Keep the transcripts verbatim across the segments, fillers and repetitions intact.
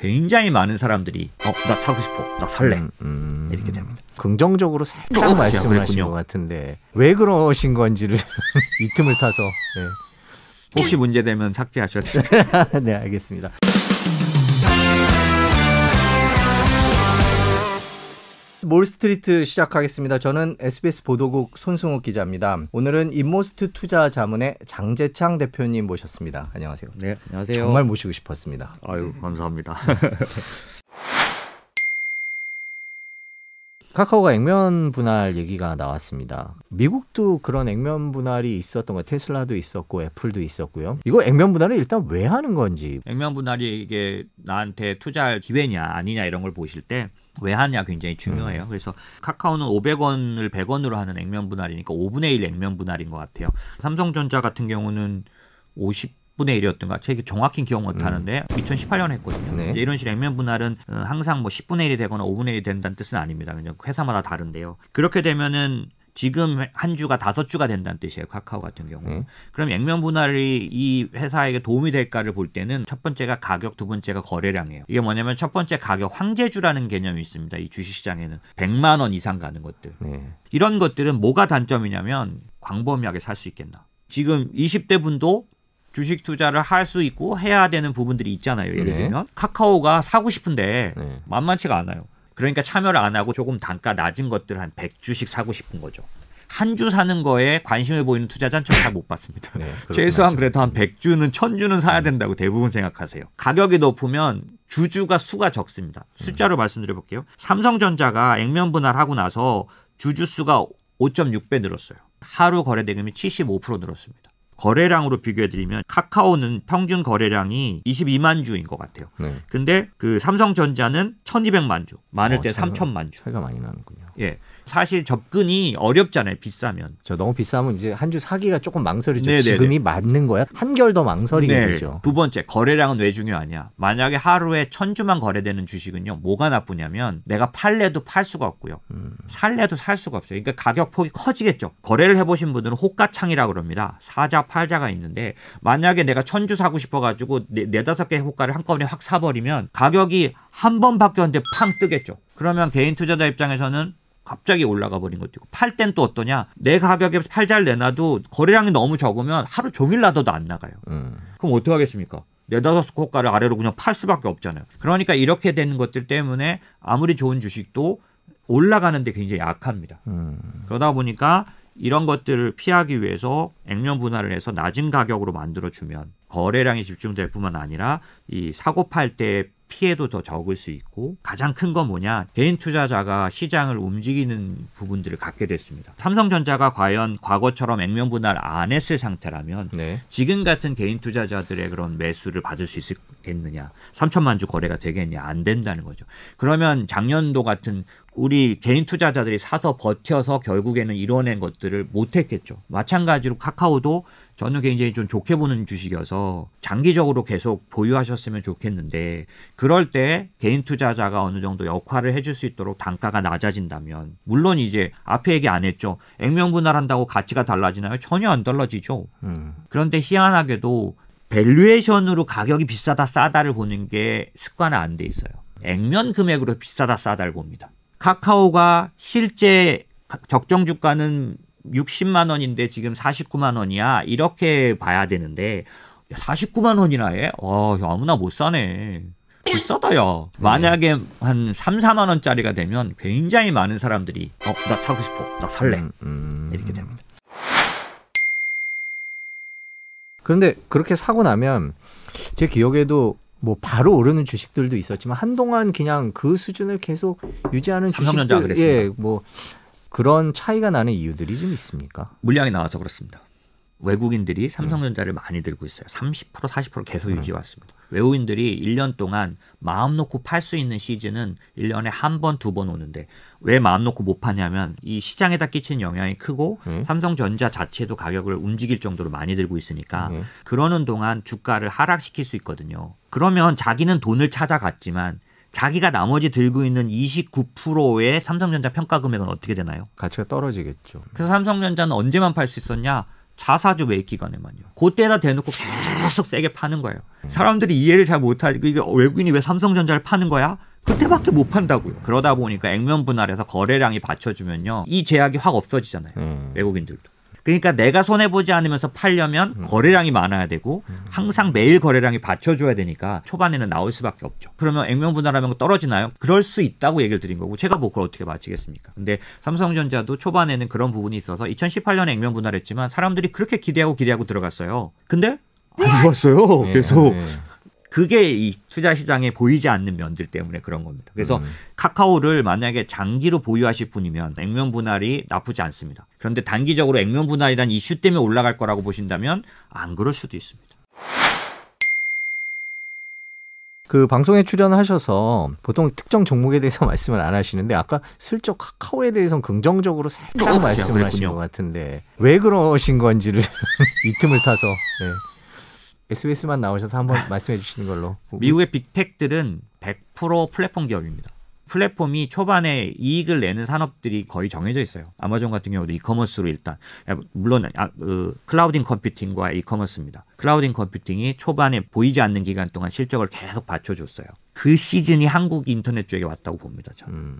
굉장히 많은 사람들이 어, 나 사고 싶어, 나 살래 음, 음, 이렇게 됩니다. 긍정적으로 살짝 어, 말씀하신 것 같은데 왜 그러신 건지를 이 틈을 타서 네. 혹시 문제되면 삭제하셔야 돼요. 네, 알겠습니다. 몰스트리트 시작하겠습니다. 저는 에스비에스 보도국 손승욱 기자입니다. 오늘은 인모스트 투자 자문의 장재창 대표님 모셨습니다. 안녕하세요. 네, 안녕하세요. 정말 모시고 싶었습니다. 아유, 감사합니다. 카카오가 액면 분할 얘기가 나왔습니다. 미국도 그런 액면 분할이 있었던 거, 테슬라도 있었고 애플도 있었고요. 이거 액면 분할을 일단 왜 하는 건지, 액면 분할이 이게 나한테 투자할 기회냐 아니냐 이런 걸 보실 때 왜 하냐 굉장히 중요해요. 음. 그래서 카카오는 오백 원을 백 원으로 하는 액면 분할이니까 오분의 일 액면 분할인 것 같아요. 삼성전자 같은 경우는 오십분의 일이었던가 제가 정확히 기억 못하는데 음. 이천십팔 년 했거든요. 네. 이런 식의 액면 분할은 항상 뭐 십분의 일이 되거나 오분의 일이 된다는 뜻은 아닙니다. 그냥 회사마다 다른데요. 그렇게 되면은 지금 한 주가 다섯 주가 된다는 뜻이에요. 카카오 같은 경우. 음. 그럼 액면 분할이 이 회사에게 도움이 될까를 볼 때는 첫 번째가 가격, 두 번째가 거래량이에요. 이게 뭐냐면 첫 번째 가격 황제주라는 개념이 있습니다. 이 주식시장에는 백만 원 이상 가는 것들. 음. 이런 것들은 뭐가 단점이냐면 광범위하게 살 수 있겠나. 지금 이십 대 분도 주식 투자를 할 수 있고 해야 되는 부분들이 있잖아요. 예를 들면 네. 카카오가 사고 싶은데 네. 만만치가 않아요. 그러니까 참여를 안 하고 조금 단가 낮은 것들 한 백 주씩 사고 싶은 거죠. 한 주 사는 거에 관심을 보이는 투자자는 잘 못 봤습니다. 네, 최소한 그래도 한 백 주는 천 주는 사야 된다고 대부분 생각하세요. 가격이 높으면 주주가 수가 적습니다. 숫자로 음. 말씀드려볼게요. 삼성전자가 액면 분할하고 나서 주주 수가 오점육 배 늘었어요. 하루 거래 대금이 칠십오 퍼센트 늘었습니다. 거래량으로 비교해드리면 카카오는 평균 거래량이 이십이만 주인 것 같아요. 네. 근데 그 삼성전자는 천이백만 주, 많을 어, 때 차이가, 삼천만 주. 차이가 많이 나는군요. 예, 사실 접근이 어렵잖아요. 비싸면. 저 너무 비싸면 이제 한 주 사기가 조금 망설이죠. 네네네. 지금이 맞는 거야? 한결 더 망설이는 거죠. 두 번째, 거래량은 왜 중요하냐. 만약에 하루에 천 주만 거래되는 주식은요. 뭐가 나쁘냐면 내가 팔래도 팔 수가 없고요. 음. 살래도 살 수가 없어요. 그러니까 가격폭이 커지겠죠. 거래를 해보신 분들은 호가창이라고 그럽니다. 사자 팔자가 있는데 만약에 내가 천주 사고 싶어가지고 네다섯 개의 호가를 한꺼번에 확 사버리면 가격이 한 번 바뀌었는데 팡 뜨겠죠. 그러면 개인 투자자 입장에서는 갑자기 올라가 버린 것도 있고 팔 땐 또 어떠냐. 내 가격에 팔자를 내놔도 거래량이 너무 적으면 하루 종일 놔둬도 안 나가요. 음. 그럼 어떻게 하겠습니까? 네다섯 호가를 아래로 그냥 팔 수밖에 없잖아요. 그러니까 이렇게 되는 것들 때문에 아무리 좋은 주식도 올라가는 데 굉장히 약합니다. 음. 그러다 보니까 이런 것들을 피하기 위해서 액면 분할을 해서 낮은 가격으로 만들어주면 거래량이 집중될 뿐만 아니라 이 사고 팔 때 피해도 더 적을 수 있고 가장 큰 건 뭐냐. 개인 투자자가 시장을 움직이는 부분들을 갖게 됐습니다. 삼성전자가 과연 과거처럼 액면 분할 안 했을 상태라면 네. 지금 같은 개인 투자자들의 그런 매수를 받을 수 있겠느냐. 삼천만 주 거래가 되겠냐. 안 된다는 거죠. 그러면 작년도 같은 우리 개인 투자자들이 사서 버텨서 결국에는 이뤄낸 것들을 못했겠죠. 마찬가지로 카카오도 저는 굉장히 좀 좋게 보는 주식이어서 장기적으로 계속 보유하셨으면 좋겠는데 그럴 때 개인 투자자가 어느 정도 역할을 해줄 수 있도록 단가가 낮아진다면 물론 이제 앞에 얘기 안 했죠. 액면 분할한다고 가치가 달라지나요? 전혀 안 달라지죠. 음. 그런데 희한하게도 밸류에이션으로 가격이 비싸다 싸다를 보는 게 습관화 안 돼 있어요. 액면 금액으로 비싸다 싸다를 봅니다. 카카오가 실제 적정 주가는 육십만 원인데 지금 사십구만 원이야. 이렇게 봐야 되는데 사십구만 원이나 해? 어, 아무나 못 사네. 비싸다 야. 만약에 한 삼, 사만 원짜리가 되면 굉장히 많은 사람들이 어, 나 사고 싶어. 나 살래. 음, 음. 이렇게 됩니다. 그런데 그렇게 사고 나면 제 기억에도 뭐 바로 오르는 주식들도 있었지만 한동안 그냥 그 수준을 계속 유지하는 주식들, 예, 뭐 그런 차이가 나는 이유들이 좀 있습니까? 물량이 나와서 그렇습니다. 외국인들이 삼성전자를 음. 많이 들고 있어요. 삼십 퍼센트 사십 퍼센트 계속 음. 유지해 왔습니다. 외국인들이 일 년 동안 마음 놓고 팔 수 있는 시즌은 일 년에 한 번, 두 번 오는데 왜 마음 놓고 못 파냐면 이 시장에다 끼치는 영향이 크고 음. 삼성전자 자체도 가격을 움직일 정도로 많이 들고 있으니까 음. 그러는 동안 주가를 하락시킬 수 있거든요. 그러면 자기는 돈을 찾아갔지만 자기가 나머지 들고 있는 이십구 퍼센트의 삼성전자 평가 금액은 어떻게 되나요? 가치가 떨어지겠죠. 그래서 삼성전자는 언제만 팔 수 있었냐? 자사주 매입 기간에만요. 그때다 대놓고 계속 세게 파는 거예요. 사람들이 이해를 잘 못하고 이게 외국인이 왜 삼성전자를 파는 거야? 그때밖에 못 판다고요. 그러다 보니까 액면 분할해서 거래량이 받쳐주면요. 이 제약이 확 없어지잖아요. 음. 외국인들도. 그러니까 내가 손해보지 않으면서 팔려면 음. 거래량이 많아야 되고 항상 매일 거래량이 받쳐줘야 되니까 초반에는 나올 수밖에 없죠. 그러면 액면 분할하면 떨어지나요? 그럴 수 있다고 얘기를 드린 거고 제가 뭐 그걸 어떻게 맞히겠습니까? 근데 삼성전자도 초반에는 그런 부분이 있어서 이천십팔 년에 액면 분할했지만 사람들이 그렇게 기대하고 기대하고 들어갔어요. 근데 안 좋았어요. 계속. 그게 이 투자 시장에 보이지 않는 면들 때문에 그런 겁니다. 그래서 음. 카카오를 만약에 장기로 보유하실 분이면 액면 분할이 나쁘지 않습니다. 그런데 단기적으로 액면 분할이란 이슈 때문에 올라갈 거라고 보신다면 안 그럴 수도 있습니다. 그 방송에 출연하셔서 보통 특정 종목에 대해서 말씀을 안 하시는데 아까 슬쩍 카카오에 대해서는 긍정적으로 살짝 어, 말씀을 그랬군요. 하신 것 같은데 왜 그러신 건지를 이 틈을 타서... 네. 에스비에스만 나오셔서 한번 말씀해 주시는 걸로. 미국의 빅텍들은 백 퍼센트 플랫폼 기업입니다. 플랫폼이 초반에 이익을 내는 산업들이 거의 정해져 있어요. 아마존 같은 경우도 이커머스로 일단 물론 아, 그, 클라우딩 컴퓨팅과 이커머스입니다. 클라우딩 컴퓨팅이 초반에 보이지 않는 기간 동안 실적을 계속 받쳐줬어요. 그 시즌이 한국 인터넷 쪽에 왔다고 봅니다. 저는. 음.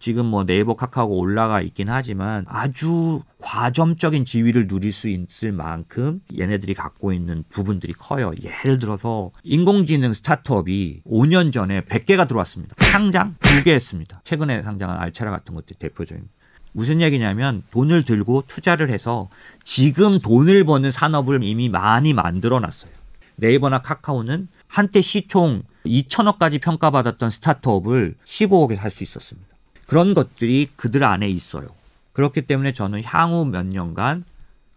지금 뭐 네이버 카카오가 올라가 있긴 하지만 아주 과점적인 지위를 누릴 수 있을 만큼 얘네들이 갖고 있는 부분들이 커요. 예를 들어서 인공지능 스타트업이 오 년 전에 백 개가 들어왔습니다. 상장 두 개 했습니다. 최근에 상장한 알차라 같은 것도 대표적입니다. 무슨 얘기냐면 돈을 들고 투자를 해서 지금 돈을 버는 산업을 이미 많이 만들어놨어요. 네이버나 카카오는 한때 시총 이천억까지 평가받았던 스타트업을 십오억에 살 수 있었습니다. 그런 것들이 그들 안에 있어요. 그렇기 때문에 저는 향후 몇 년간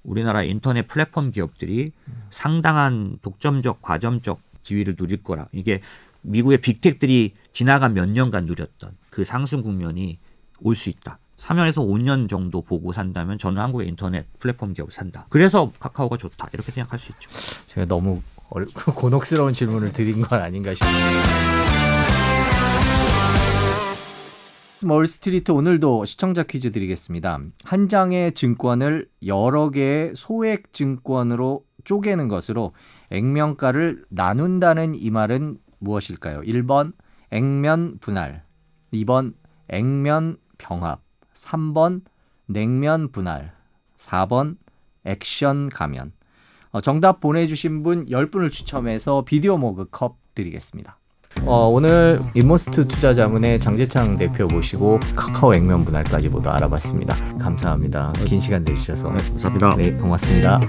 우리나라 인터넷 플랫폼 기업들이 상당한 독점적, 과점적 지위를 누릴 거라. 이게 미국의 빅텍들이 지나간 몇 년간 누렸던 그 상승 국면이 올 수 있다. 삼 년에서 오 년 정도 보고 산다면 저는 한국의 인터넷 플랫폼 기업을 산다. 그래서 카카오가 좋다. 이렇게 생각할 수 있죠. 제가 너무 어렵, 곤혹스러운 질문을 드린 건 아닌가 싶네요. 월스트리트 오늘도 시청자 퀴즈 드리겠습니다. 한 장의 증권을 여러 개의 소액 증권으로 쪼개는 것으로 액면가를 나눈다는 이 말은 무엇일까요? 일 번 액면 분할, 이 번 액면 병합, 삼 번 냉면 분할, 사 번 액션 가면. 어, 정답 보내주신 분 열 분을 추첨해서 비디오 머그컵 드리겠습니다. 어, 오늘 인모스트 투자자문의 장재창 대표 모시고 카카오 액면 분할까지 모두 알아봤습니다. 감사합니다. 긴 시간 내주셔서. 네, 감사합니다. 네, 고맙습니다.